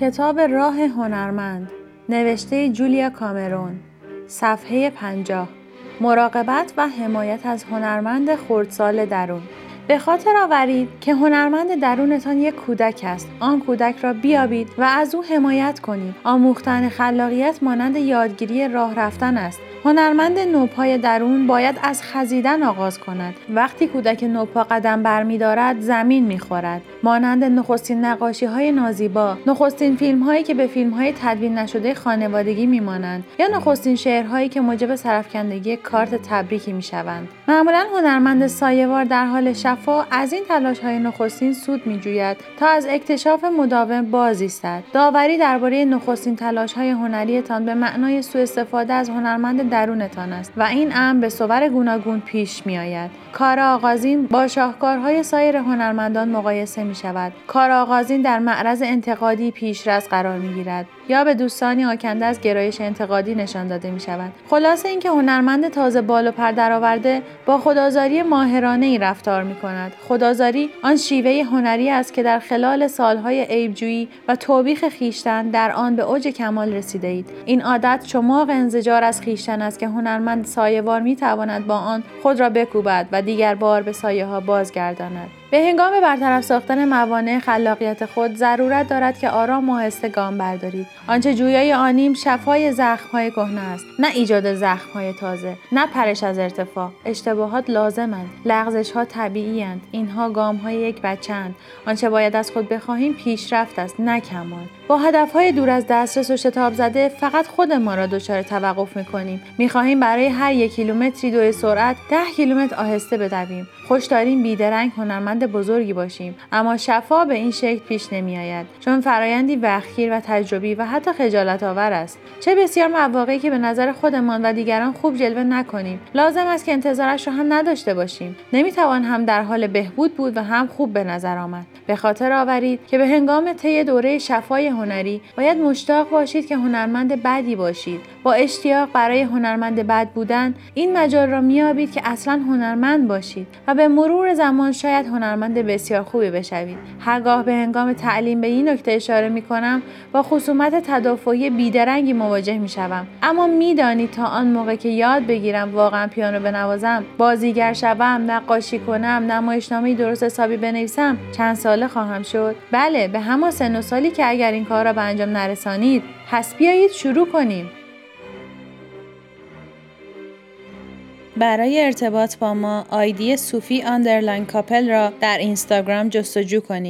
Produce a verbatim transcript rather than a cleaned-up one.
کتاب راه هنرمند، نوشته جولیا کامرون، صفحه پنجاه. مراقبت و حمایت از هنرمند خردسال درون. به خاطر آورید که هنرمند درونتان یک کودک است. آن کودک را بیابید و از او حمایت کنید. آموختن خلاقیت مانند یادگیری راه رفتن است. هنرمند نوپای درون باید از خزیدن آغاز کند. وقتی کودک نوپا قدم برمی‌دارد زمین می‌خورد. مانند نخستین نقاشی‌های نازیبا، نخستین فیلم‌هایی که به فیلم‌های تدوین نشده خانوادگی می‌مانند یا نخستین شعرهایی که موجب سرفکندگی کارت تبریکی می‌شوند. معمولاً هنرمند سایه‌وار در حال شفا از این تلاش‌های نخستین سود می‌جوید تا از اکتشاف مداوم باز ایستد. داوری درباره نخستین تلاش‌های هنری‌تان به معنای سوءاستفاده از هنرمند درونتان است و این امر به صور گوناگون پیش می آید. کار آغازین با شاهکارهای سایر هنرمندان مقایسه می شود. کار آغازین در معرض انتقادی پیشرز قرار می گیرد یا به دوستانی آکنده از گرایش انتقادی نشان داده می شود. خلاصه اینکه هنرمند تازه بال و پر درآورده با خودآزاری ماهرانه ای رفتار می کند. خودآزاری آن شیوه هنری است که در خلال سالهای عیبجویی و توبیخ خویشتن در آن به اوج کمال رسیده اید. این عادت چماق انزجار از خویشتن است که هنرمند سایه‌وار می‌تواند با آن خود را بکوبد و دیگر بار به سایه‌ها بازگرداند. به هنگام برطرف ساختن موانع خلاقیت خود ضرورت دارد که آرام و آهسته گام بردارید. آنچه جویای آنیم شفای زخم‌های کهنه است، نه ایجاد زخم‌های تازه، نه پرش از ارتفاع. اشتباهات لازمند، لغزش‌ها طبیعی‌اند. اینها گام‌های یک بچه‌اند. آنچه باید از خود بخواهیم پیشرفت است، نه کمال. با هدف‌های دور از دسترس و شتاب زده فقط خود ما را دچار توقف می‌کنیم. می‌خواهیم برای هر یک کیلومتری دوی سرعت ده کیلومتر آهسته بدویم. خوش داریم بی‌درنگ هنرمند بزرگی باشیم، اما شفا به این شکل پیش نمی آید، چون فرایندی وقتگیر و تجربی و حتی خجالت آور است. چه بسیار مواقعی که به نظر خودمان و دیگران خوب جلوه نکنیم. لازم است که انتظارش را هم نداشته باشیم. نمی توان هم در حال بهبود بود و هم خوب به نظر آمد. به خاطر آورید که به هنگام طی دوره شفای هنری باید مشتاق باشید که هنرمند بدی باشید. با اشتیاق برای هنرمند بد بودن این مجال را میابید که اصلا هنرمند باشید و به مرور زمان شاید هنر هنرمند بسیار خوبی بشوید. هرگاه به هنگام تعلیم به این نکته اشاره می‌کنم با خصومت تدافعی بی‌درنگی مواجه می‌شوم، اما می‌دانید تا آن موقع که یاد بگیرم واقعا پیانو بنوازم، بازیگر شوم، نقاشی کنم، نمایشنامه‌ای درست حسابی بنویسم، چند ساله خواهم شد؟ بله، به همان سن و سالی که اگر این کار را به انجام نرسانید. پس بیایید شروع کنیم. برای ارتباط با ما آیدی صوفی آندرلاین کاپل را در اینستاگرام جستجو کنید.